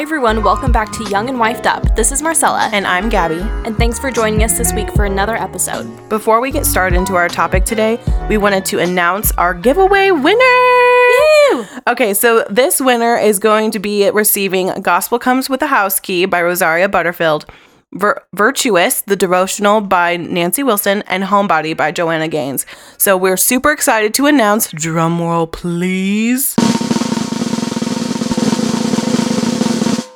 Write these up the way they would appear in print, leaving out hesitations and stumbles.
Hi everyone, welcome back to Young and Wifed Up. This is Marcella. And I'm Gabby. And thanks for joining us this week for another episode. Before we get started into our topic today, we wanted to announce our giveaway winner! Woo! Okay, so this winner is going to be receiving Gospel Comes with a House Key by Rosaria Butterfield, Virtuous, the Devotional by Nancy Wilson, and Homebody by Joanna Gaines. So we're super excited to announce, drumroll please,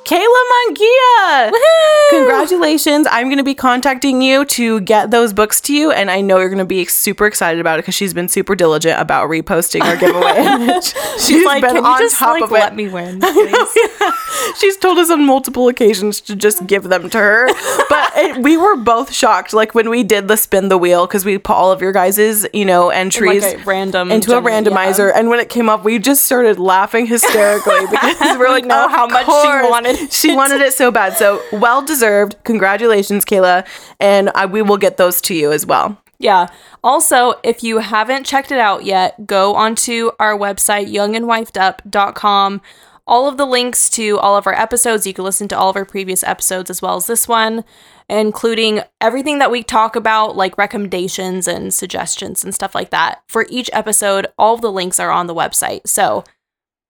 Kayla Munguia! Woohoo! Congratulations. I'm going to be contacting you to get those books to you, and I know you're going to be super excited about it because she's been super diligent about reposting our giveaway image. She's like, been can on you just top like, of let it. Me win, please? Yeah. She's told us on multiple occasions to just give them to her, but we were both shocked, like when we did the spin the wheel, because we put all of your guys' entries in like a randomizer, yeah. And when it came up, we just started laughing hysterically because we're like, no, oh, how much she wanted. She wanted it so bad. So well-deserved. Congratulations, Kayla. And we will get those to you as well. Yeah. Also, if you haven't checked it out yet, go onto our website, youngandwifedup.com. All of the links to all of our episodes. You can listen to all of our previous episodes as well as this one, including everything that we talk about, like recommendations and suggestions and stuff like that. For each episode, all of the links are on the website. So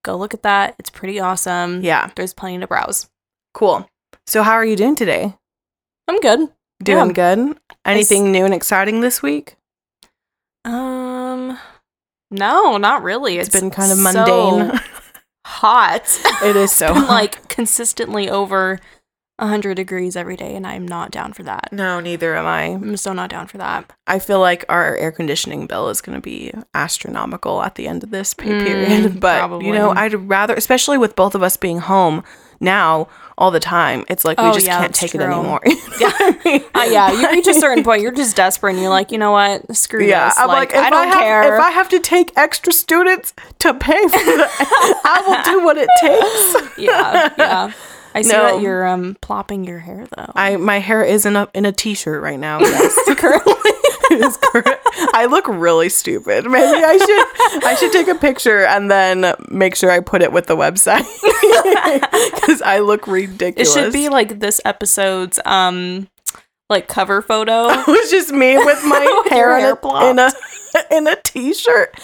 go look at that. It's pretty awesome. Yeah. There's plenty to browse. Cool. So how are you doing today? I'm good. Doing good? Anything new and exciting this week? No, not really. It's been kind of mundane. So hot. It is so hot. Like consistently over 100 degrees every day, and I'm not down for that. No, neither am I. I'm still not down for that. I feel like our air conditioning bill is going to be astronomical at the end of this pay period. But, probably. You know, I'd rather, especially with both of us being home now all the time, it's like we just can't take it anymore. Yeah. You reach a certain point, you're just desperate, and you're like, you know what, screw this. I'm like I don't care. If I have to take extra students to pay for that, I will do what it takes. Yeah. I see that you're plopping your hair though. My hair is in a t-shirt right now. Yes. Currently. I look really stupid. Maybe I should take a picture and then make sure I put it with the website because I look ridiculous. It should be like this episode's like cover photo. It was just me with my hair in a t-shirt.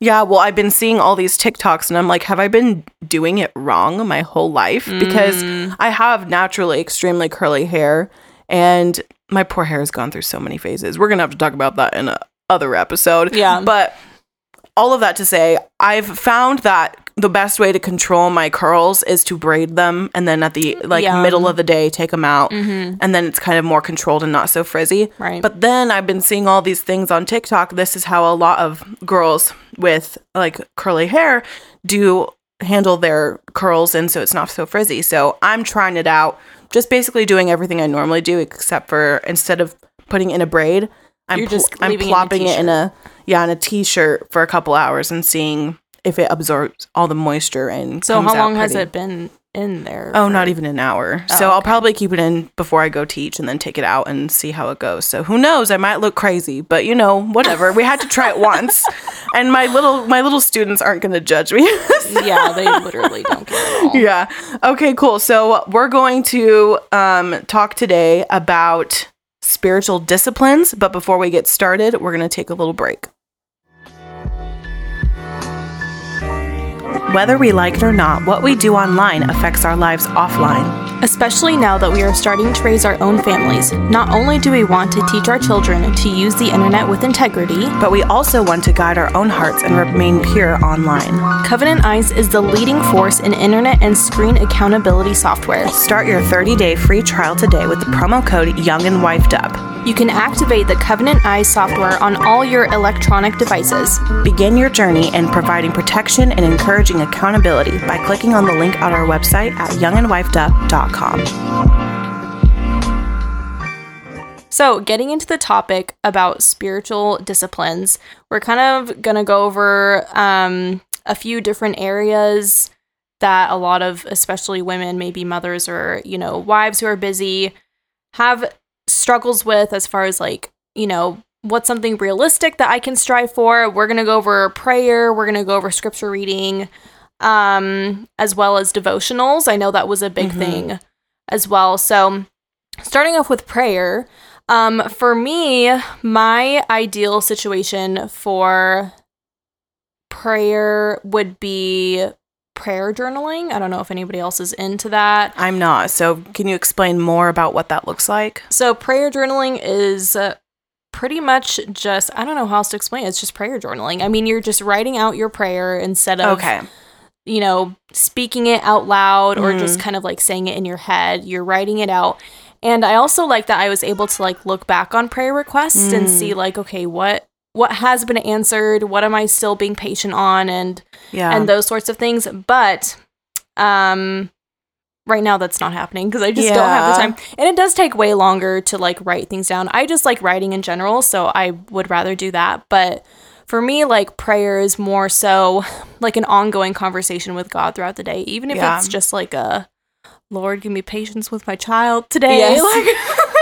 Yeah, well, I've been seeing all these TikToks, and I'm like, have I been doing it wrong my whole life? Because I have naturally extremely curly hair, and my poor hair has gone through so many phases. We're going to have to talk about that in another episode. Yeah. But all of that to say, I've found that the best way to control my curls is to braid them, and then at the middle of the day, take them out, and then it's kind of more controlled and not so frizzy. Right. But then I've been seeing all these things on TikTok. This is how a lot of girls with like curly hair do handle their curls, and so it's not so frizzy. So I'm trying it out, just basically doing everything I normally do, except for instead of putting in a braid, I'm plopping it in a t-shirt for a couple hours and seeing if it absorbs all the moisture and so comes how long out has it been in there? Oh, not even an hour. Oh, so okay. I'll probably keep it in before I go teach and then take it out and see how it goes. So who knows? I might look crazy, but you know, whatever. We had to try it once, and my little students aren't going to judge me. Yeah, they literally don't care at all. Yeah. Okay, cool. So we're going to talk today about spiritual disciplines, but before we get started, we're going to take a little break. Whether we like it or not, what we do online affects our lives offline. Especially now that we are starting to raise our own families, not only do we want to teach our children to use the internet with integrity, but we also want to guide our own hearts and remain pure online. Covenant Eyes is the leading force in internet and screen accountability software. Start your 30-day free trial today with the promo code YoungAndWifedUp. You can activate the Covenant Eyes software on all your electronic devices. Begin your journey in providing protection and encouraging accountability by clicking on the link on our website at youngandwifedup.com. So, getting into the topic about spiritual disciplines, we're kind of going to go over a few different areas that a lot of, especially women, maybe mothers or, wives who are busy, have struggles with as far as what's something realistic that I can strive for. We're going to go over prayer. We're going to go over scripture reading. as well as devotionals. I know that was a big thing as well. So starting off with prayer, for me, my ideal situation for prayer would be prayer journaling. I don't know if anybody else is into that. I'm not. So can you explain more about what that looks like? So prayer journaling is pretty much just, I don't know how else to explain it. It's just prayer journaling. I mean, you're just writing out your prayer instead of, you know, speaking it out loud or just kind of like saying it in your head. You're writing it out. And I also like that I was able to like look back on prayer requests and see like, okay, what has been answered? What am I still being patient on? And, and those sorts of things. But, right now that's not happening because I just don't have the time. And it does take way longer to like write things down. I just like writing in general, so I would rather do that. But for me, like prayer is more so like an ongoing conversation with God throughout the day. Even if it's just like a, Lord, give me patience with my child today. Like,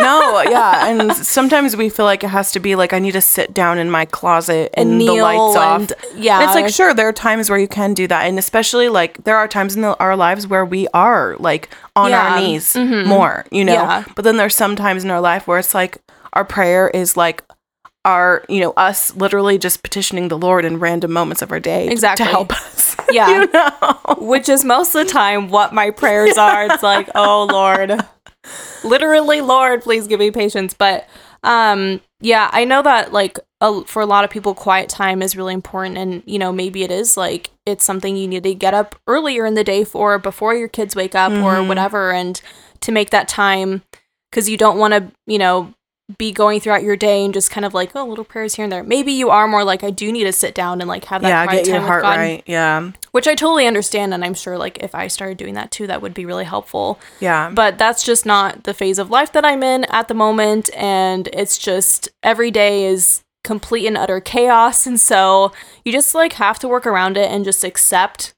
and sometimes we feel like it has to be like, I need to sit down in my closet and kneel, the lights off. And it's like, sure, there are times where you can do that. And especially like there are times in our lives where we are like on our knees more, you know, but then there's some times in our life where it's like our prayer is like our, you know, us literally just petitioning the Lord in random moments of our day to help us. You know? Which is most of the time what my prayers are. It's like, oh, Lord, literally, Lord, please give me patience. But yeah, I know that like for a lot of people, quiet time is really important. And, you know, maybe it is like it's something you need to get up earlier in the day for, before your kids wake up or whatever. And to make that time, because you don't want to, you know, be going throughout your day and just kind of like, oh, little prayers here and there. Maybe you are more like, I do need to sit down and like have that quiet time with God. Which I totally understand, and I'm sure like if I started doing that too, that would be really helpful. But that's just not the phase of life that I'm in at the moment, and it's just every day is complete and utter chaos, and so you just like have to work around it and just accept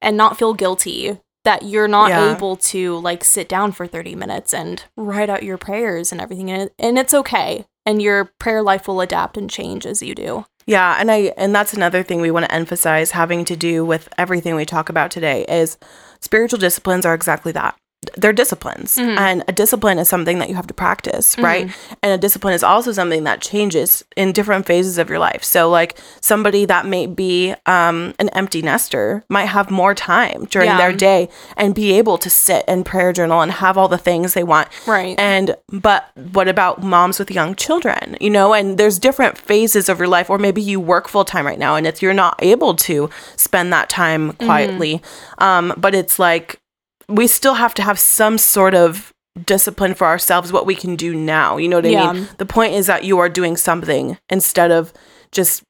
and not feel guilty that you're not able to like sit down for 30 minutes and write out your prayers and everything. And it's okay. And your prayer life will adapt and change as you do. Yeah. And that's another thing we want to emphasize having to do with everything we talk about today is spiritual disciplines are exactly that. They're disciplines. And a discipline is something that you have to practice, right? And a discipline is also something that changes in different phases of your life. So like somebody that may be an empty nester might have more time during their day and be able to sit and prayer journal and have all the things they want. But what about moms with young children? You know, and there's different phases of your life, or maybe you work full time right now and if you're not able to spend that time quietly. But it's like, we still have to have some sort of discipline for ourselves, what we can do now. You know what I mean? The point is that you are doing something instead of just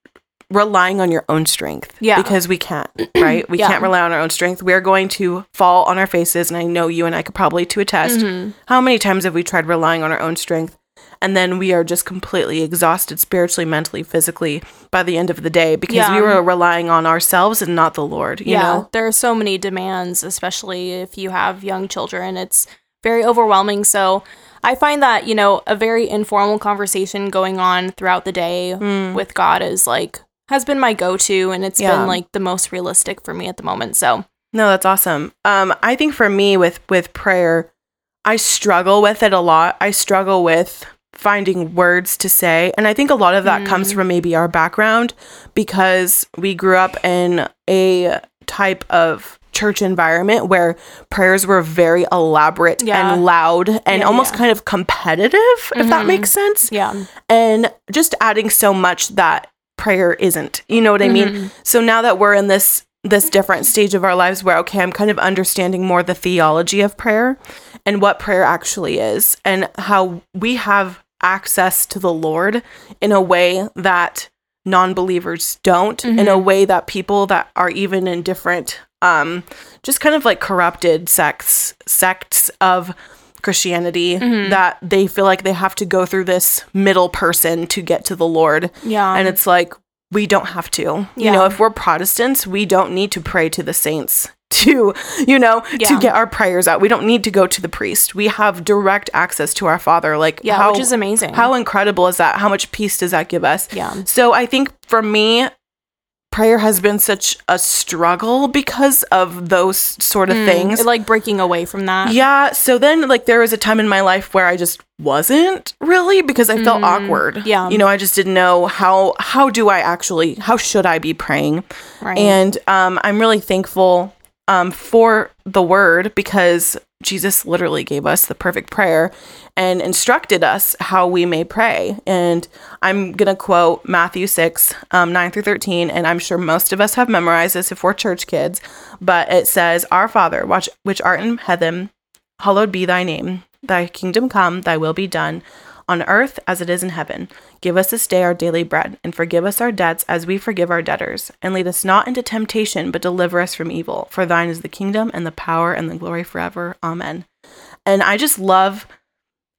relying on your own strength. Because we can't, right? We can't rely on our own strength. We're going to fall on our faces. And I know you and I could probably to attest. How many times have we tried relying on our own strength? And then we are just completely exhausted spiritually, mentally, physically by the end of the day because we were relying on ourselves and not the Lord. You know? There are so many demands, especially if you have young children. It's very overwhelming. So I find that, you know, a very informal conversation going on throughout the day with God is like, has been my go-to, and it's been like the most realistic for me at the moment. So no, that's awesome. I think for me with prayer, I struggle with it a lot. I struggle with finding words to say. And I think a lot of that comes from maybe our background because we grew up in a type of church environment where prayers were very elaborate and loud and almost kind of competitive, if that makes sense. And just adding so much that prayer isn't, you know what I mean? So now that we're in this different stage of our lives where, okay, I'm kind of understanding more the theology of prayer and what prayer actually is and how we have access to the Lord in a way that non-believers don't, in a way that people that are even in different, just kind of like corrupted sects of Christianity, that they feel like they have to go through this middle person to get to the Lord. And it's like, we don't have to. You know, if we're Protestants, we don't need to pray to the saints to, you know, to get our prayers out. We don't need to go to the priest. We have direct access to our Father. Like, which is amazing. How incredible is that? How much peace does that give us? So I think for me, prayer has been such a struggle because of those sort of things. Like breaking away from that. Yeah. So then like there was a time in my life where I just wasn't really, because I felt awkward. Yeah. You know, I just didn't know how should I be praying? Right. And I'm really thankful for the word, because Jesus literally gave us the perfect prayer and instructed us how we may pray. And I'm going to quote Matthew 6, 9 through 13, and I'm sure most of us have memorized this if we're church kids, but it says, "Our Father, which art in heaven, hallowed be thy name. Thy kingdom come, thy will be done, on earth as it is in heaven. Give us this day our daily bread, and forgive us our debts as we forgive our debtors. And lead us not into temptation, but deliver us from evil. For thine is the kingdom and the power and the glory forever. Amen." And I just love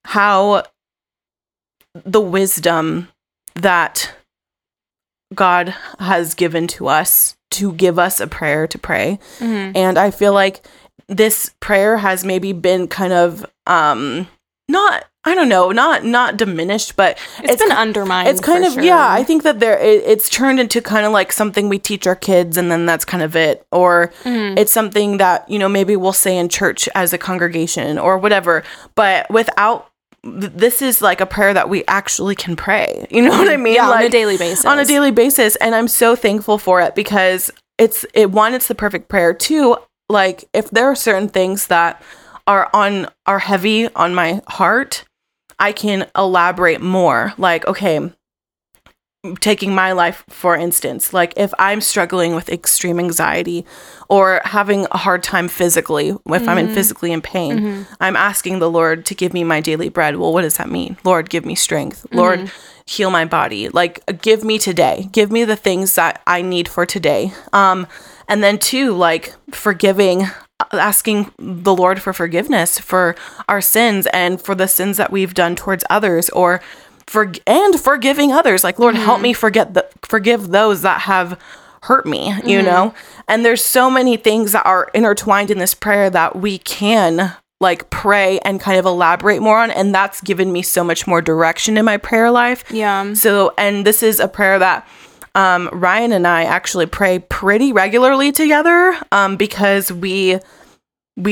how the wisdom that God has given to us to give us a prayer to pray. Mm-hmm. And I feel like this prayer has maybe been kind of not diminished, but it's been undermined. It's kind of, sure. Yeah, I think that it's turned into kind of like something we teach our kids, and then that's kind of it. Or it's something that, you know, maybe we'll say in church as a congregation or whatever. But this is like a prayer that we actually can pray. You know what I mean? Yeah, like, on a daily basis. On a daily basis. And I'm so thankful for it, because it's the perfect prayer. Two, like if there are certain things that are heavy on my heart, I can elaborate more. Like, okay, taking my life, for instance, like if I'm struggling with extreme anxiety or having a hard time physically, if I'm physically in pain, I'm asking the Lord to give me my daily bread. Well, what does that mean? Lord, give me strength. Lord, heal my body. Like, give me today. Give me the things that I need for today. And then two, like forgiving, asking the Lord for forgiveness for our sins and for the sins that we've done towards others, or forgiving others. Like, Lord, help me forgive those that have hurt me, you know? And there's so many things that are intertwined in this prayer that we can like pray and kind of elaborate more on. And that's given me so much more direction in my prayer life. Yeah. So, and this is a prayer that Ryan and I actually pray pretty regularly together, because we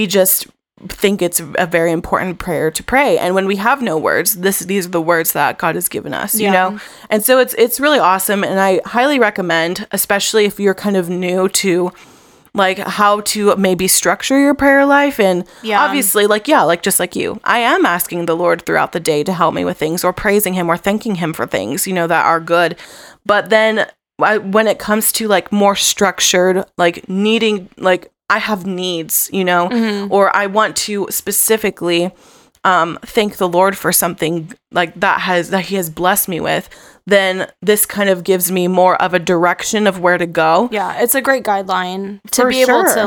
just think it's a very important prayer to pray. And when we have no words, these are the words that God has given us, you know? And so it's really awesome. And I highly recommend, especially if you're kind of new to like how to maybe structure your prayer life. And obviously like just like you, I am asking the Lord throughout the day to help me with things, or praising him or thanking him for things, you know, that are good. But then when it comes to like more structured, like needing, like I have needs, you know, or I want to specifically thank the Lord for something like that he has blessed me with, then this kind of gives me more of a direction of where to go. Yeah, it's a great guideline to be able to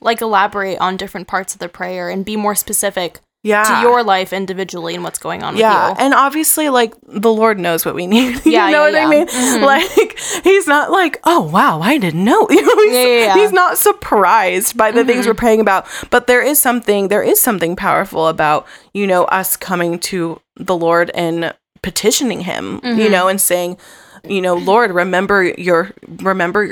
like elaborate on different parts of the prayer and be more specific to your life individually and what's going on with you. Yeah, and obviously, like, the Lord knows what we need. you know what I mean? Mm-hmm. Like, he's not like, oh, wow, I didn't know. He's not surprised by the things we're praying about. But there is something powerful about, you know, us coming to the Lord and petitioning him, you know, and saying, you know, Lord, remember your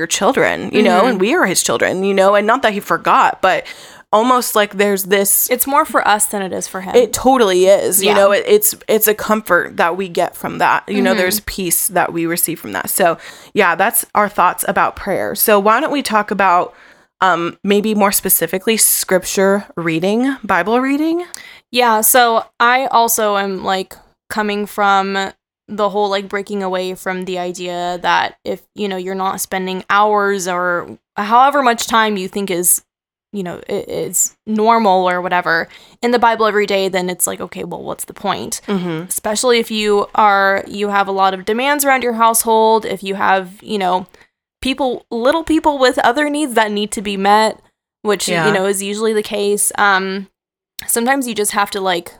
children, you know, and we are his children, you know, and not that he forgot, but almost like there's this, it's more for us than it is for him. It totally is. Yeah. You know, it's a comfort that we get from that. You know, there's peace that we receive from that. So yeah, that's our thoughts about prayer. So why don't we talk about maybe more specifically scripture reading, Bible reading? Yeah. So I also am like coming from the whole like breaking away from the idea that if, you know, you're not spending hours or however much time you think is, you know, it's normal or whatever in the Bible every day, then it's like, okay, well, what's the point? Especially if you have a lot of demands around your household, if you have, you know, little people with other needs that need to be met, which, you know, is usually the case. Sometimes you just have to like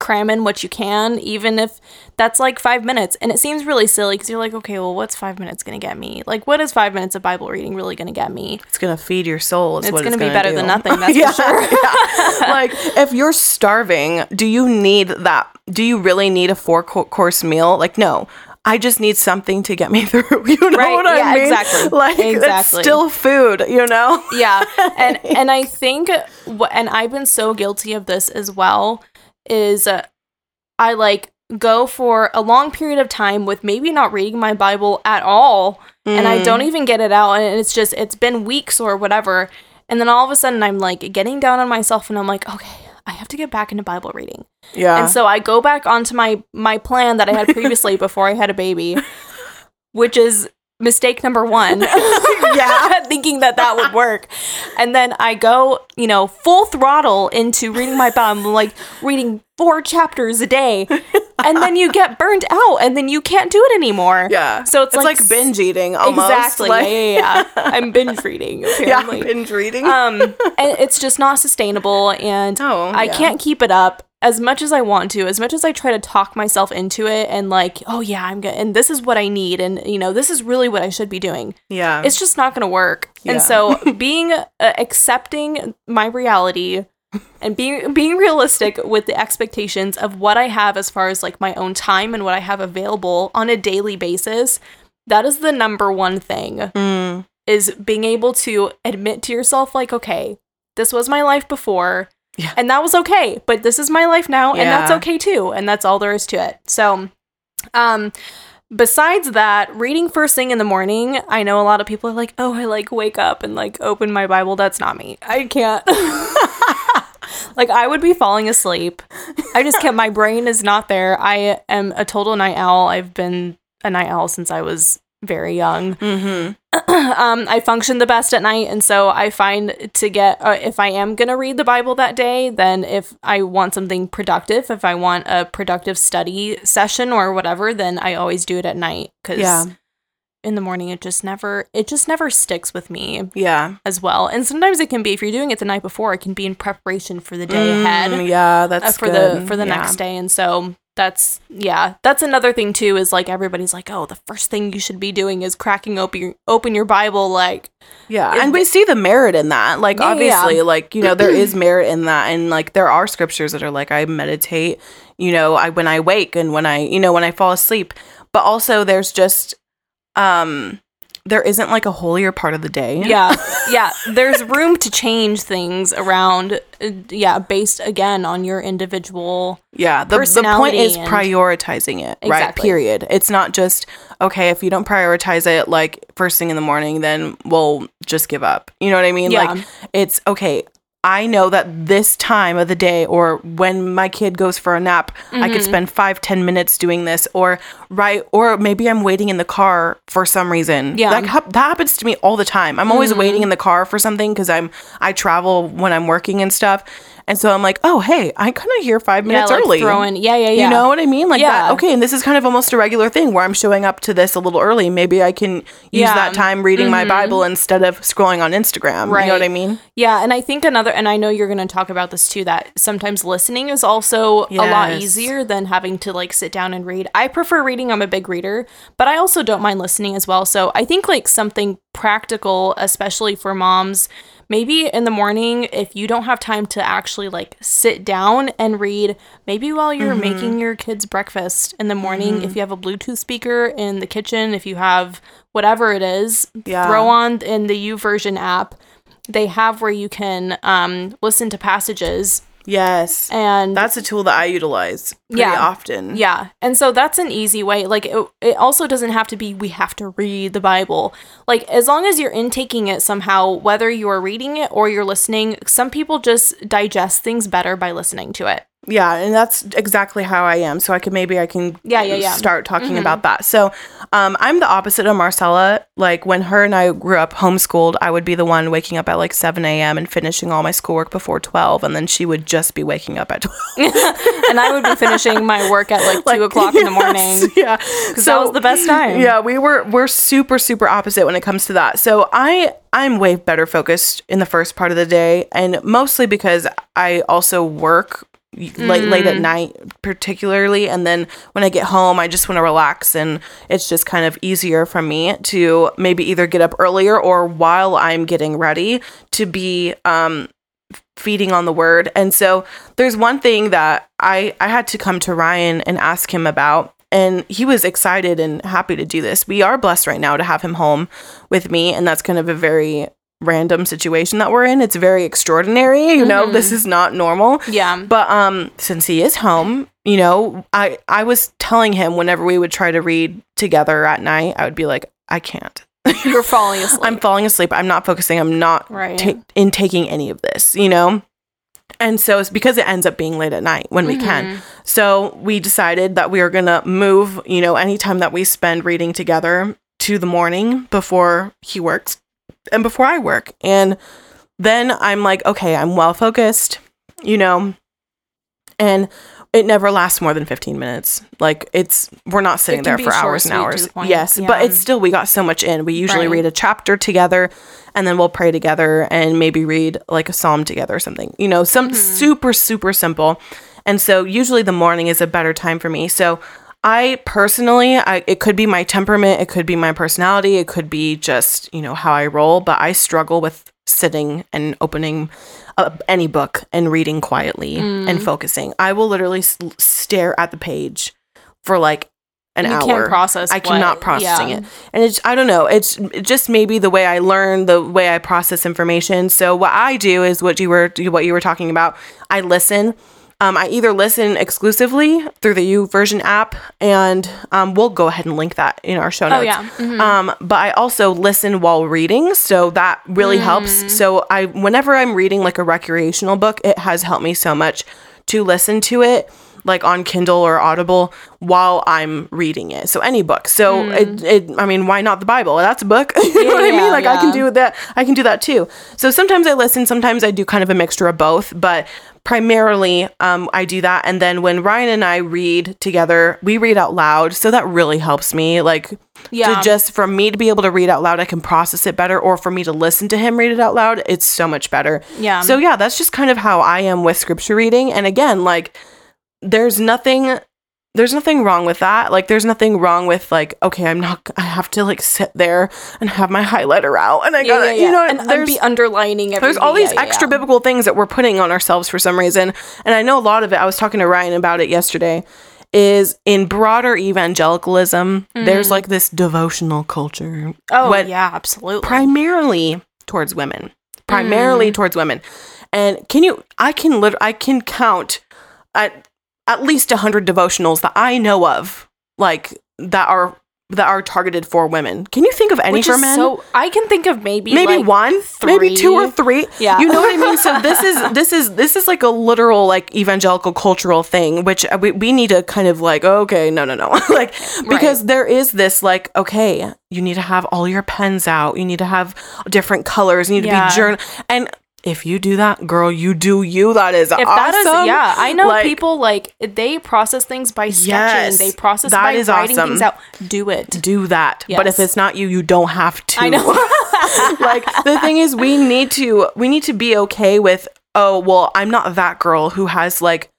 cram in what you can, even if that's like 5 minutes. And it seems really silly because you're like, okay, well, what's 5 minutes gonna get me? Like, what is 5 minutes of Bible reading really gonna get me? It's gonna feed your soul. It's gonna be better than nothing, that's for sure. Like, if you're starving, do you really need a 4-course meal? Like, no. I just need something to get me through. You know what I mean? Exactly. Like, exactly. It's still food, you know? Yeah. And I think, and I've been so guilty of this as well, is I, like, go for a long period of time with maybe not reading my Bible at all, and I don't even get it out, and it's just, it's been weeks or whatever, and then all of a sudden I'm, like, getting down on myself, and I'm like, okay, I have to get back into Bible reading. Yeah. And so I go back onto my plan that I had previously before I had a baby, which is mistake number one. Yeah. Thinking that would work. And then I go, you know, full throttle into reading my Bible, like reading 4 chapters a day. And then you get burnt out and then you can't do it anymore. Yeah. So it's like binge eating almost. Exactly. Like, yeah. I'm binge reading, apparently. Yeah, binge reading. And it's just not sustainable, and I can't keep it up as much as I want to, as much as I try to talk myself into it and like, oh yeah, I'm good, and this is what I need, and you know, this is really what I should be doing. Yeah. It's just not going to work. Yeah. And so being accepting my reality and being realistic with the expectations of what I have as far as like my own time and what I have available on a daily basis, that is the number one thing, is being able to admit to yourself, like, okay, this was my life before, and that was okay, but this is my life now, and that's okay too, and that's all there is to it. So, besides that, reading first thing in the morning, I know a lot of people are like, oh, I like wake up and like open my Bible. That's not me. I can't. Like, I would be falling asleep. I just can't. My brain is not there. I am a total night owl. I've been a night owl since I was very young. Mm-hmm. I function the best at night, and so I find to get, if I am going to read the Bible that day, then if I want something productive, if I want a productive study session or whatever, then I always do it at night, because in the morning it just never sticks with me as well. And sometimes it can be, if you're doing it the night before, it can be in preparation for the day ahead. Yeah, that's for the next day. And so that's another thing too, is like everybody's like, oh, the first thing you should be doing is cracking open your Bible, like, and we see the merit in that, like, obviously, like, you know, there is merit in that, and like there are scriptures that are like, I meditate, you know, when I wake and when I, you know, when I fall asleep. But also there's just there isn't like a holier part of the day. Yeah. There's room to change things around, based again on your individual the point is prioritizing it, exactly. Right? Period. It's not just, okay, if you don't prioritize it, like, first thing in the morning, then we'll just give up. You know what I mean? Yeah. Like, it's, okay, I know that this time of the day, or when my kid goes for a nap, I could spend 5-10 minutes doing this, or maybe I'm waiting in the car for some reason. Yeah. Like, that happens to me all the time. I'm always waiting in the car for something, because I travel when I'm working and stuff. And so I'm like, oh, hey, I kind of hear 5 minutes early. Yeah. You know what I mean? Like that. Okay, and this is kind of almost a regular thing where I'm showing up to this a little early. Maybe I can use that time reading my Bible instead of scrolling on Instagram. Right. You know what I mean? Yeah, and I think and I know you're going to talk about this too, that sometimes listening is also a lot easier than having to like sit down and read. I prefer reading. I'm a big reader, but I also don't mind listening as well. So I think like something practical, especially for moms, maybe in the morning, if you don't have time to actually like sit down and read, maybe while you're making your kids breakfast in the morning, if you have a Bluetooth speaker in the kitchen, if you have whatever it is, throw on in the YouVersion app. They have where you can listen to passages. Yes. And that's a tool that I utilize pretty often. Yeah. And so that's an easy way. Like, it also doesn't have to be, we have to read the Bible. Like, as long as you're intaking it somehow, whether you're reading it or you're listening, some people just digest things better by listening to it. Yeah, and that's exactly how I am. So I can start talking about that. So I'm the opposite of Marcella. Like, when her and I grew up homeschooled, I would be the one waking up at like 7 a.m. and finishing all my schoolwork before 12, and then she would just be waking up at 12. And I would be finishing my work at like 2 o'clock in the morning. Yeah. Because that was the best time. Yeah, we're super, super opposite when it comes to that. So I'm way better focused in the first part of the day, and mostly because I also work late at night particularly, and then when I get home I just want to relax, and it's just kind of easier for me to maybe either get up earlier or while I'm getting ready to be feeding on the word. And so there's one thing that I had to come to Ryan and ask him about, And he was excited and happy to do this. We are blessed right now to have him home with me. And that's kind of a very random situation that we're in. It's very extraordinary. You know, this is not normal. Yeah. But since he is home, you know, I was telling him whenever we would try to read together at night, I would be like, I can't. You're falling asleep. I'm falling asleep. I'm not focusing. I'm not taking any of this, you know? And so it's because it ends up being late at night when we can. So we decided that we are going to move, you know, any time that we spend reading together to the morning before he works and before I work. And then I'm like, okay, I'm well focused, you know, and it never lasts more than 15 minutes. Like we're not sitting there for hours and hours. Yes. Yeah. But it's still, we got so much in. We usually read a chapter together and then we'll pray together and maybe read like a psalm together or something, you know, some super, super simple. And so usually the morning is a better time for me. So I personally, it could be my temperament. It could be my personality. It could be just, you know, how I roll, but I struggle with sitting and opening any book and reading quietly and focusing. I will literally stare at the page for like an hour. You can't process. I cannot process it. And it's, I don't know. It's just maybe the way I learn, the way I process information. So what I do is what you were talking about. I listen. I either listen exclusively through the YouVersion app, and we'll go ahead and link that in our show notes. Oh, yeah. But I also listen while reading, so that really helps. So whenever I'm reading like a recreational book, it has helped me so much to listen to it like on Kindle or Audible while I'm reading it. So any book. So I mean, why not the Bible? That's a book. You know what I mean? Like I can do that. I can do that too. So sometimes I listen, sometimes I do kind of a mixture of both, but primarily I do that. And then when Ryan and I read together, we read out loud. So that really helps me to just for me to be able to read out loud, I can process it better, or for me to listen to him read it out loud. It's so much better. Yeah. So yeah, that's just kind of how I am with scripture reading. And again, like there's nothing wrong with that. Like there's nothing wrong with like, okay, I have to like sit there and have my highlighter out and I gotta, you know, and I'd be underlining everything. There's all these extra biblical things that we're putting on ourselves for some reason. And I know a lot of it, I was talking to Ryan about it yesterday, is in broader evangelicalism, there's like this devotional culture. Oh yeah, absolutely. Primarily towards women. And I can count at least 100 devotionals that I know of, like that are targeted for women. Can you think of any for men? So I can think of maybe like one, three. Maybe two or three. Yeah, you know what I mean. So this is like a literal like evangelical cultural thing, which we need to kind of like, okay, no, like because there is this like, okay, you need to have all your pens out, you need to have different colors, you need to be and. If you do that, girl, you do you. That is awesome. I know like, people, like, they process things by sketching. Yes, they process by writing things out. Do it. Do that. Yes. But if it's not you, you don't have to. I know. Like, the thing is, we need to be okay with, oh, well, I'm not that girl who has, like,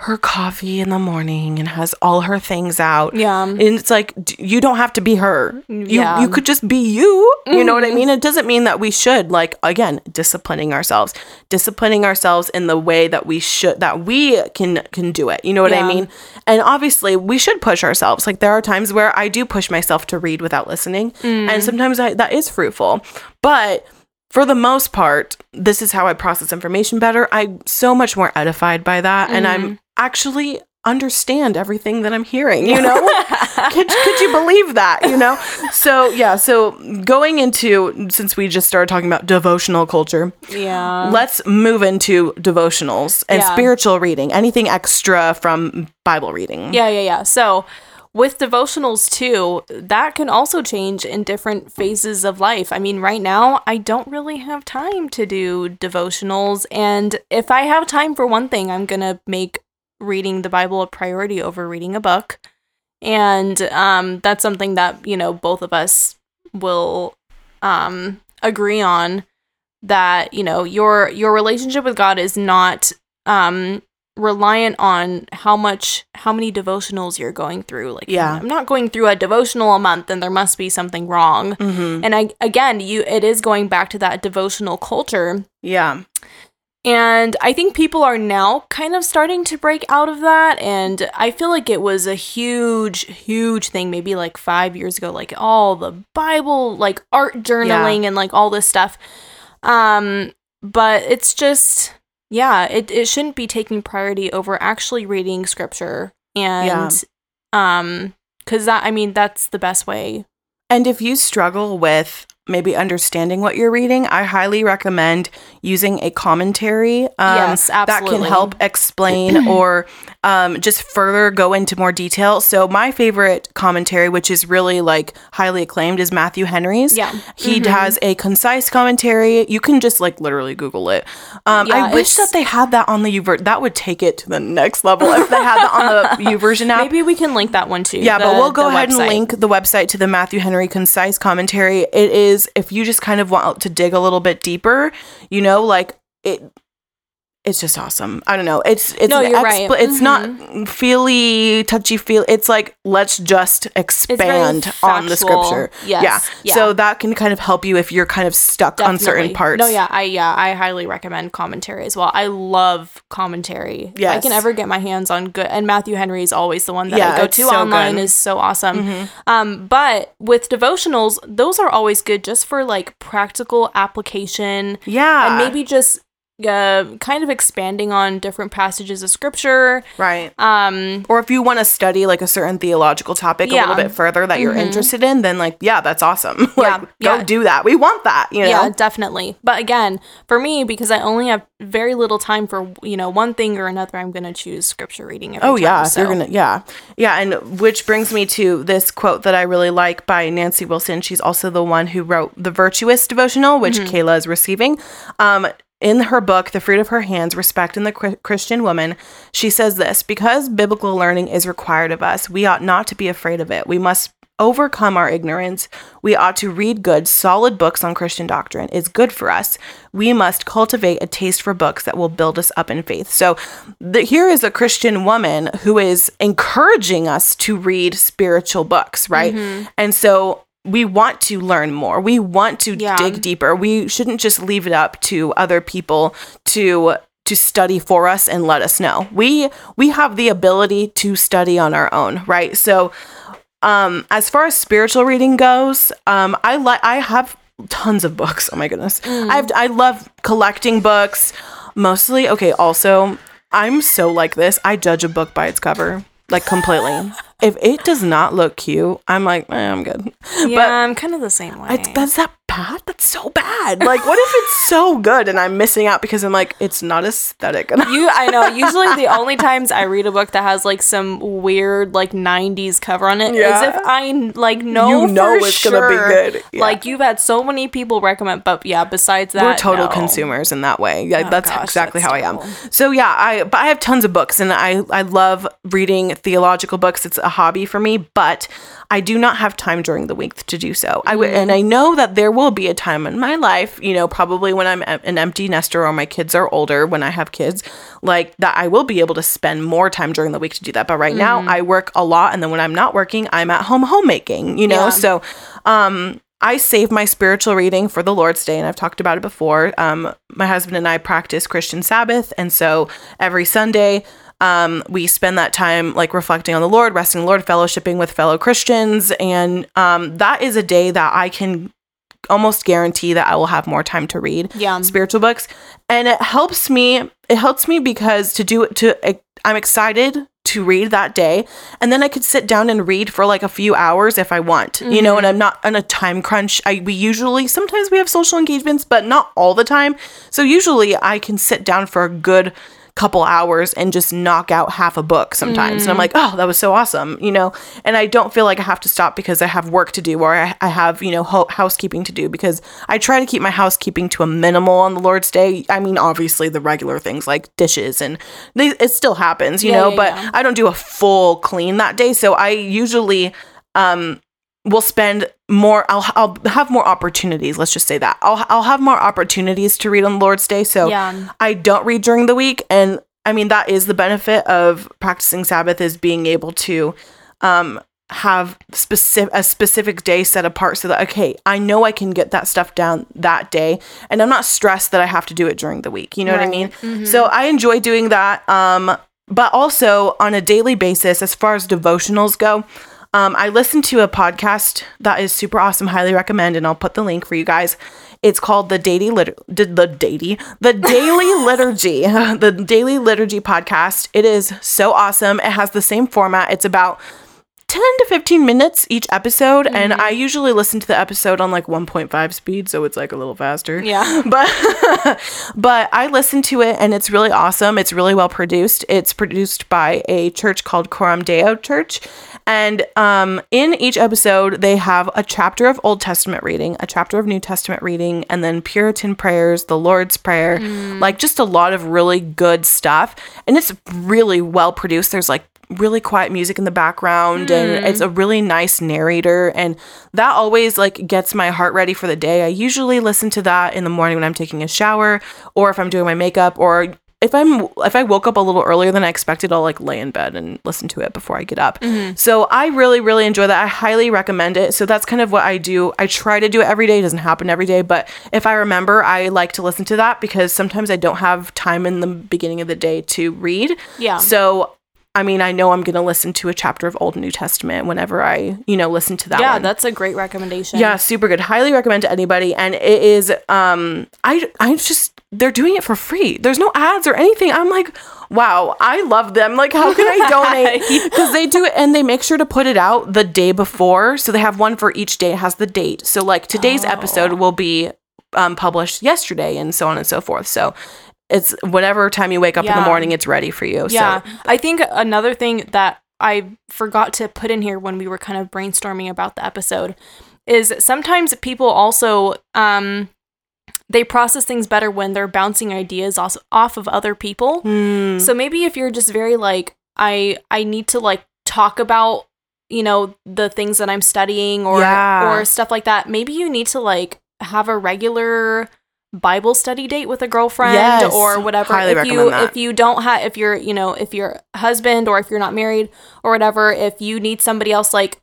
her coffee in the morning and has all her things out. Yeah. And it's like, you don't have to be her. You could just be you. You know what I mean? It doesn't mean that we should, like, again, disciplining ourselves in the way that we should, that we can do it. You know what I mean? And obviously we should push ourselves. Like there are times where I do push myself to read without listening. And sometimes that is fruitful, but for the most part, this is how I process information better. I'm so much more edified by that. And I'm actually understand everything that I'm hearing, you know? could you believe that, you know? So, yeah. So going into, since we just started talking about devotional culture, let's move into devotionals and spiritual reading, anything extra from Bible reading. Yeah. So with devotionals too, that can also change in different phases of life. I mean, right now, I don't really have time to do devotionals. And if I have time for one thing, I'm going to make reading the Bible a priority over reading a book. And that's something that, you know, both of us will agree on, that, you know, your relationship with God is not reliant on how many devotionals you're going through. Like, I'm not going through a devotional a month, and there must be something wrong. And it is going back to that devotional culture. Yeah. And I think people are now kind of starting to break out of that. And I feel like it was a huge, huge thing maybe like 5 years ago, like all the Bible, like art journaling and like all this stuff. But it's just, it shouldn't be taking priority over actually reading scripture. And because that, I mean, that's the best way. And if you struggle with maybe understanding what you're reading, I highly recommend using a commentary that can help explain or just further go into more detail. So my favorite commentary, which is really like highly acclaimed, is Matthew Henry's. Yeah. He has a concise commentary. You can just like literally Google it. I wish that they had that on the YouVersion. That would take it to the next level if they had that on the YouVersion app. Maybe we can link that one too. Yeah, but we'll go ahead and link the website to the Matthew Henry concise commentary. It is, if you just kind of want to dig a little bit deeper, you know, like it's just awesome. I don't know. Right. It's not feely, touchy-feely. It's like, let's just expand on the scripture. Yes. Yeah. So that can kind of help you if you're kind of stuck on certain parts. No, I highly recommend commentary as well. I love commentary. Yes. If I can ever get my hands on good, and Matthew Henry is always the one that I go to online good. Is so awesome. But with devotionals, those are always good just for like practical application. Yeah. And maybe just kind of expanding on different passages of scripture, right? Or if you want to study like a certain theological topic a little bit further that you're interested in, then like that's awesome. Like go do that. We want that, you know. Yeah, definitely. But again, for me, because I only have very little time for one thing or another, I'm gonna choose scripture reading. Every time, so. You're gonna and which brings me to this quote that I really like by Nancy Wilson. She's also the one who wrote the Virtuous devotional, which Kayla is receiving. In her book, The Fruit of Her Hands, Respecting the Christian Woman, she says this: because biblical learning is required of us, we ought not to be afraid of it. We must overcome our ignorance. We ought to read good, solid books on Christian doctrine. It's good for us. We must cultivate a taste for books that will build us up in faith. So here is a Christian woman who is encouraging us to read spiritual books, right? And so we want to learn more. We want to dig deeper. We shouldn't just leave it up to other people to study for us and let us know. We have the ability to study on our own, right? So as far as spiritual reading goes, I have tons of books. Oh my goodness. I love collecting books mostly. Okay, also, I'm so like this. I judge a book by its cover. Like completely. If it does not look cute, I'm like, I'm good. Yeah, but I'm kind of the same way. That's that bad? That's so bad. Like, what if it's so good and I'm missing out because I'm like, it's not aesthetic enough? I know. Usually the only times I read a book that has like some weird like 90s cover on it is if I like know it's sure gonna be good. Yeah. Like you've had so many people recommend, but besides that, we're total consumers in that way. Yeah, that's terrible. I am. So but I have tons of books and I love reading theological books. It's a hobby for me, but I do not have time during the week to do so. And I know that there will be a time in my life, probably when I'm an empty nester or my kids are older, when I have kids, like that I will be able to spend more time during the week to do that. But right now I work a lot. And then when I'm not working, I'm at home homemaking, So I save my spiritual reading for the Lord's Day, and I've talked about it before. My husband and I practice Christian Sabbath. And so every Sunday, we spend that time like reflecting on the Lord, resting in the Lord, fellowshipping with fellow Christians. And that is a day that I can almost guarantee that I will have more time to read spiritual books. And it helps me because I'm excited to read that day. And then I could sit down and read for like a few hours if I want, and I'm not on a time crunch. Sometimes we have social engagements, but not all the time. So usually I can sit down for a good couple hours and just knock out half a book sometimes. And I'm like, oh, that was so awesome, and I don't feel like I have to stop because I have work to do or I have, housekeeping to do, because I try to keep my housekeeping to a minimal on the Lord's Day. I mean, obviously the regular things like dishes and it still happens, but I don't do a full clean that day. So I usually, we'll spend more, I'll have more opportunities, let's just say that. I'll have more opportunities to read on the Lord's Day, so I don't read during the week, and I mean, that is the benefit of practicing Sabbath, is being able to have a specific day set apart so that, okay, I know I can get that stuff down that day and I'm not stressed that I have to do it during the week. You know what I mean? Mm-hmm. So I enjoy doing that. But also on a daily basis, as far as devotionals go, I listen to a podcast that is super awesome. Highly recommend. And I'll put the link for you guys. It's called the Daily Liturgy podcast. It is so awesome. It has the same format. It's about 10 to 15 minutes each episode, and I usually listen to the episode on like 1.5 speed, so it's like a little faster. Yeah. But I listen to it, and it's really awesome. It's really well produced. It's produced by a church called Coram Deo Church, and in each episode, they have a chapter of Old Testament reading, a chapter of New Testament reading, and then Puritan prayers, the Lord's Prayer, like just a lot of really good stuff, and it's really well produced. There's like really quiet music in the background and it's a really nice narrator, and that always like gets my heart ready for the day. I usually listen to that in the morning when I'm taking a shower, or if I'm doing my makeup, or if I woke up a little earlier than I expected, I'll like lay in bed and listen to it before I get up. So I really, really enjoy that. I highly recommend it. So that's kind of what I do. I try to do it every day. It doesn't happen every day, but if I remember, I like to listen to that because sometimes I don't have time in the beginning of the day to read. Yeah. So I mean, I know I'm going to listen to a chapter of Old and New Testament whenever I, listen to that one. Yeah, that's a great recommendation. Yeah, super good. Highly recommend to anybody. And it is, I just, they're doing it for free. There's no ads or anything. I'm like, wow, I love them. Like, how can I donate? Because they do it, and they make sure to put it out the day before. So they have one for each day. It has the date. So like today's episode will be published yesterday, and so on and so forth. So it's whatever time you wake up in the morning, it's ready for you. Yeah. So I think another thing that I forgot to put in here when we were kind of brainstorming about the episode is sometimes people also, they process things better when they're bouncing ideas off of other people. So maybe if you're just very like, I need to like talk about, the things that I'm studying or stuff like that. Maybe you need to like have a regular Bible study date with a girlfriend or whatever. If your husband or if you're not married or whatever, if you need somebody else, like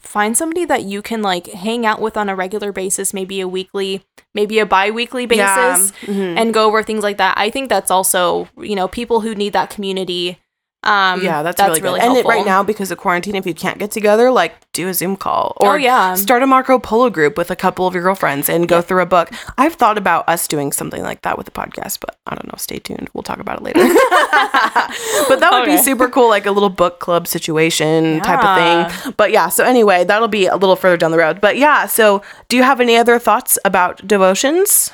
find somebody that you can like hang out with on a regular basis, maybe a weekly, maybe a bi-weekly basis, and go over things like that. I think that's also, people who need that community. That's really helpful. And right now, because of quarantine, if you can't get together, like do a Zoom call or start a Marco Polo group with a couple of your girlfriends and go through a book. I've thought about us doing something like that with the podcast, but I don't know. Stay tuned. We'll talk about it later. But that would be super cool, like a little book club situation type of thing. But yeah, so anyway, that'll be a little further down the road. But yeah, so do you have any other thoughts about devotions?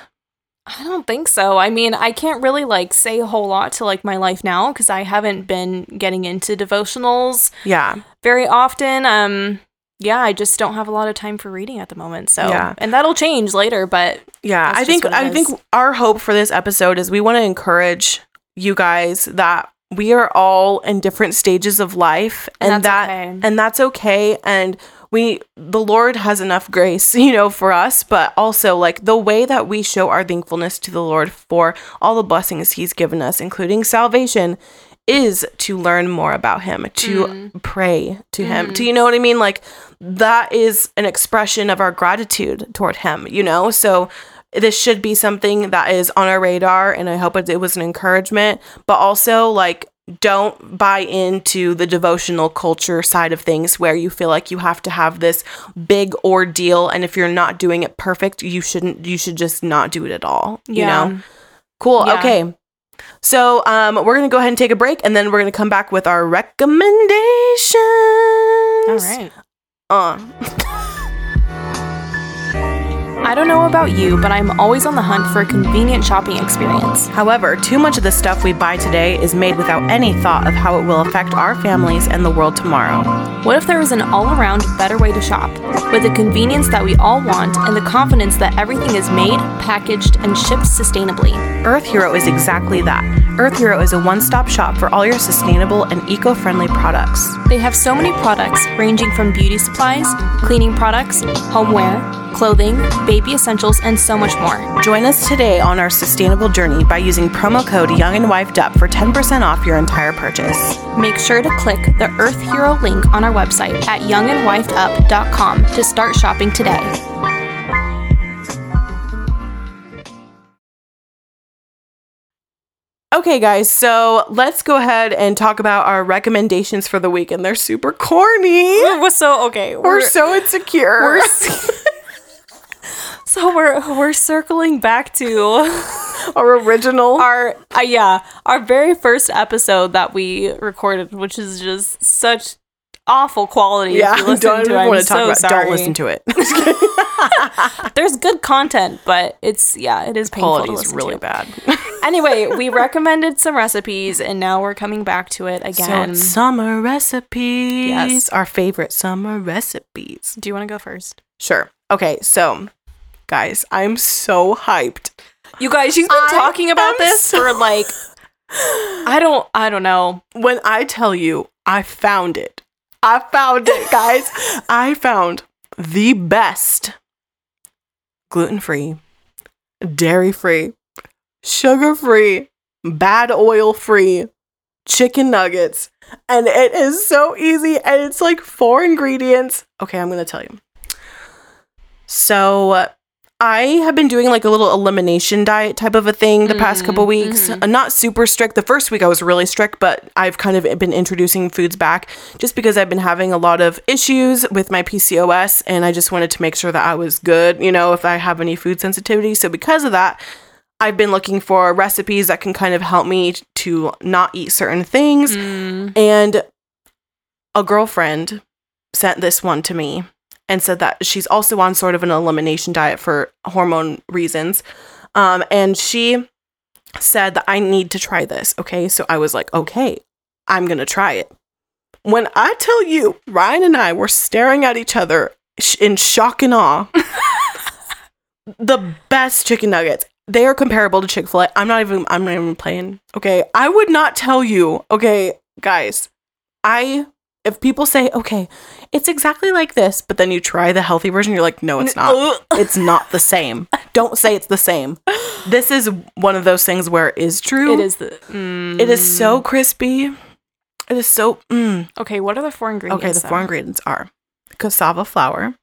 I don't think so. I mean, I can't really like say a whole lot to like my life now because I haven't been getting into devotionals very often. I just don't have a lot of time for reading at the moment. So, and that'll change later, but I think our hope for this episode is we want to encourage you guys that we are all in different stages of life and that's okay. And the Lord has enough grace, for us, but also like the way that we show our thankfulness to the Lord for all the blessings he's given us, including salvation, is to learn more about him, to pray to him, to, you know what I mean? Like that is an expression of our gratitude toward him, so this should be something that is on our radar, and I hope it was an encouragement, but also like, don't buy into the devotional culture side of things where you feel like you have to have this big ordeal, and if you're not doing it perfect, you should just not do it at all. You know? Cool. Yeah. Okay. So we're going to go ahead and take a break, and then we're going to come back with our recommendations. All right. I don't know about you, but I'm always on the hunt for a convenient shopping experience. However, too much of the stuff we buy today is made without any thought of how it will affect our families and the world tomorrow. What if there was an all-around better way to shop, with the convenience that we all want and the confidence that everything is made, packaged, and shipped sustainably? EarthHero is exactly that. EarthHero is a one-stop shop for all your sustainable and eco-friendly products. They have so many products ranging from beauty supplies, cleaning products, homeware, clothing, baby essentials, and so much more. Join us today on our sustainable journey by using promo code Young and Wifed Up for 10% off your entire purchase. Make sure to click the Earth Hero link on our website at youngandwifedup.com to start shopping today. Okay, guys, so let's go ahead and talk about our recommendations for the week, and they're super corny. We're so insecure. So we're circling back to our very first episode that we recorded, which is just such awful quality. Yeah, don't listen to it. There's good content, but it is painful. Quality's really bad. Anyway, we recommended some recipes, and now we're coming back to it again. So, summer recipes. Yes, our favorite summer recipes. Do you want to go first? Sure. Okay, so guys, I'm so hyped. You guys, she's been talking about this for like I don't know. When I tell you, I found it, guys. I found the best gluten-free, dairy-free, sugar-free, bad oil-free chicken nuggets. And it is so easy. And it's like 4 ingredients. Okay, I'm going to tell you. So I have been doing like a little elimination diet type of a thing the past couple weeks. Mm-hmm. I'm not super strict. The first week I was really strict, but I've kind of been introducing foods back just because I've been having a lot of issues with my PCOS, and I just wanted to make sure that I was good, you know, if I have any food sensitivity. So because of that, I've been looking for recipes that can kind of help me to not eat certain things. Mm. And a girlfriend sent this one to me and said that she's also on sort of an elimination diet for hormone reasons. And she said that I need to try this, okay? So I was like, okay, I'm going to try it. When I tell you, Ryan and I were staring at each other in shock and awe. The best chicken nuggets. They are comparable to Chick-fil-A. I'm not even playing, okay? I would not tell you, okay, guys, if people say, okay, it's exactly like this, but then you try the healthy version, you're like, no, it's not. It's not the same. Don't say it's the same. This is one of those things where it is true. It is. It is so crispy. It is so. Mm. Okay, what are the 4 ingredients? Okay, the 4 ingredients are cassava flour,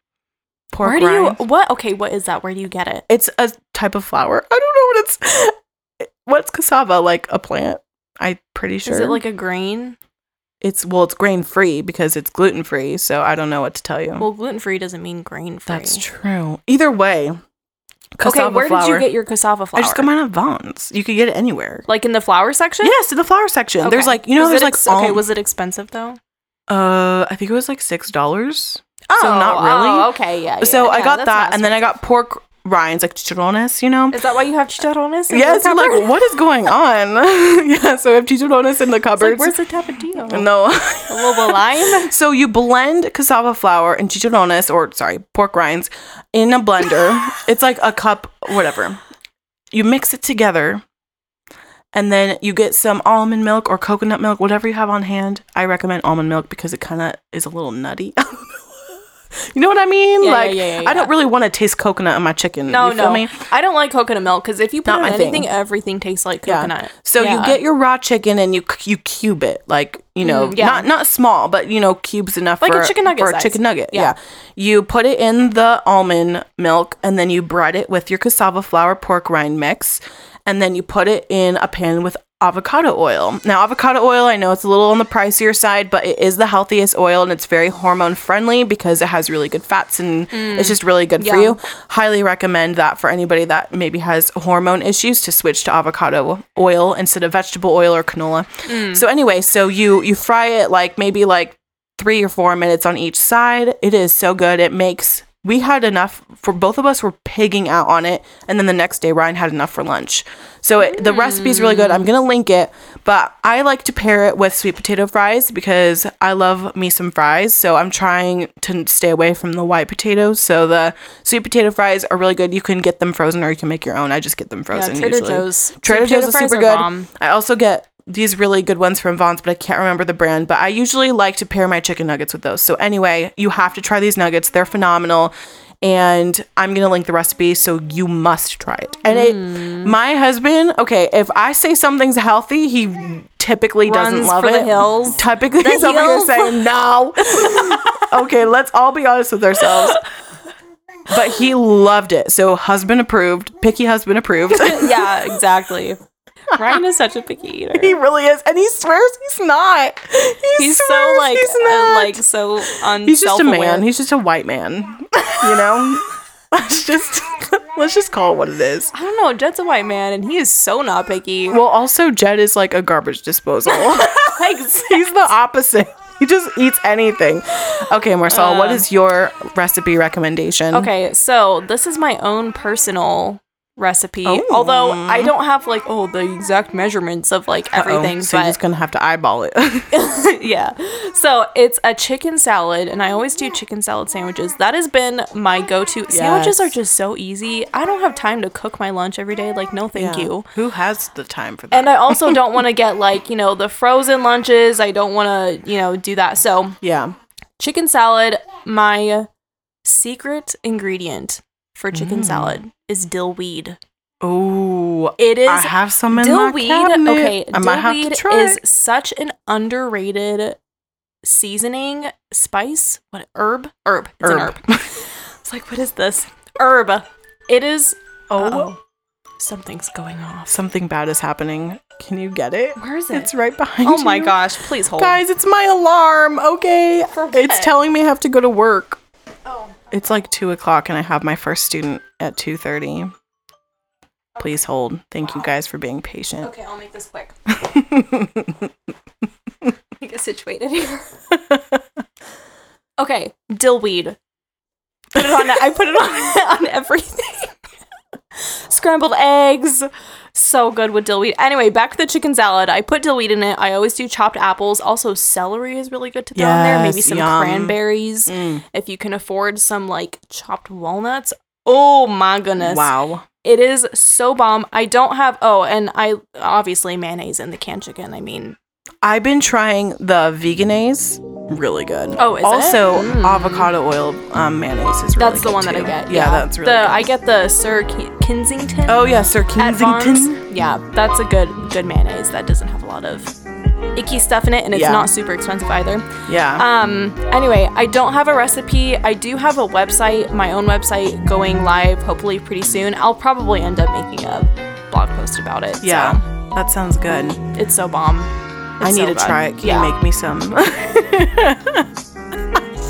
pork rind. What is that? Where do you get it? It's a type of flour. I don't know what it's. What's cassava? Like a plant? I'm pretty sure. Is it like a grain? It's grain-free because it's gluten-free, so I don't know what to tell you. Well, gluten-free doesn't mean grain-free. That's true. Either way, cassava flour. Okay, where did you get your cassava flour? I just got mine at Vaughn's. You could get it anywhere. Like in the flour section? Yes, in the flour section. Okay. There's like, you know, was it expensive though? I think it was like $6. Oh, so not really. Oh, okay, yeah. So I got that, and then I got pork rinds, like chicharrones, you know? Is that why you have chicharrones? Yes, you're like, what is going on? Yeah, so I have chicharrones in the cupboards. It's like, where's the tapatio? No. A little lime? So you blend cassava flour and chicharrones, pork rinds, in a blender. It's like a cup, whatever. You mix it together, and then you get some almond milk or coconut milk, whatever you have on hand. I recommend almond milk because it kind of is a little nutty. You know what I mean? Yeah, like, yeah. I don't really want to taste coconut in my chicken. No, you feel me? I don't like coconut milk because if you put in anything, everything tastes like coconut. Yeah. So you get your raw chicken and you cube it, like, you know, not small, but, you know, cubes enough like for a chicken nugget. Yeah. You put it in the almond milk and then you bread it with your cassava flour pork rind mix, and then you put it in a pan with avocado oil. Now, avocado oil, I know it's a little on the pricier side, but it is the healthiest oil, and it's very hormone friendly because it has really good fats, and it's just really good for you. Highly recommend that for anybody that maybe has hormone issues to switch to avocado oil instead of vegetable oil or canola. So anyway, so you fry it like maybe like 3 or 4 minutes on each side. It is so good. It makes we had enough for both of us were pigging out on it. And then the next day, Ryan had enough for lunch. So the recipe is really good. I'm going to link it. But I like to pair it with sweet potato fries because I love me some fries. So I'm trying to stay away from the white potatoes. So the sweet potato fries are really good. You can get them frozen or you can make your own. I just get them frozen usually. Yeah, Trader Joe's is super good. Bomb. I also get these really good ones from Vaughn's, but I can't remember the brand, but I usually like to pair my chicken nuggets with those. So anyway, you have to try these nuggets. They're phenomenal. And I'm going to link the recipe, so you must try it. And my husband, okay, if I say something's healthy, he typically doesn't love it. Typically, someone is saying no. Okay, let's all be honest with ourselves. But he loved it. So husband approved. Picky husband approved. Yeah, exactly. Ryan is such a picky eater. He really is, and he swears he's not. He's just a man. He's just a white man. You know, let's just call it what it is. I don't know. Jed's a white man, and he is so not picky. Well, also Jed is like a garbage disposal. He's the opposite. He just eats anything. Okay, Marcel, what is your recipe recommendation? Okay, so this is my own personal recipe, although I don't have the exact measurements of everything, so you're just gonna have to eyeball it. Yeah, so it's a chicken salad, and I always do chicken salad sandwiches. That has been my go-to. Yes. Sandwiches are just so easy. I don't have time to cook my lunch every day. No, thank you. Who has the time for that? And I also don't want to get the frozen lunches. I don't want to do that. So yeah, chicken salad. My secret ingredient for chicken salad is dill weed. Oh, it is. I have some in my cabinet. Okay, dill weed is such an underrated seasoning, spice. What herb? It's an herb. It's what is this herb? It is. Oh, something's going off. Something bad is happening. Can you get it? Where is it? It's right behind you. Oh my gosh! Please hold, guys. It's my alarm. Okay, it's telling me I have to go to work. Oh. It's 2:00 and I have my first student at 2:30. Please hold. Thank you guys for being patient. Okay, I'll make this quick. Get situated here. Okay, dill weed. Put it on. I put it on everything. Scrambled eggs. So good with dill weed. Anyway, back to the chicken salad. I put dill weed in it. I always do chopped apples. Also, celery is really good to throw in there. Maybe some cranberries. If you can afford some chopped walnuts. Oh my goodness. Wow. It is so bomb. I don't have... Oh, and I obviously mayonnaise in the canned chicken. I've been trying the veganaise. Really good. Oh, is also, it? Also, avocado oil mayonnaise is really good. That's the one too. That I get. Yeah, that's really good. I get the Sir Kensington. Oh, yeah, Sir Kensington. Yeah, that's a good mayonnaise that doesn't have a lot of icky stuff in it, and it's not super expensive either. Yeah. Anyway, I don't have a recipe. I do have a website, my own website, going live hopefully pretty soon. I'll probably end up making a blog post about it. Yeah, so. That sounds good. It's so bomb. It's I need so to good. Try it. Can you make me some?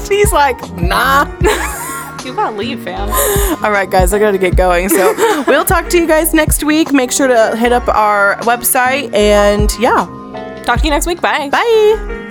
She's like, nah. You gotta leave, fam. All right, guys, I gotta get going. So we'll talk to you guys next week. Make sure to hit up our website. And yeah. Talk to you next week. Bye. Bye.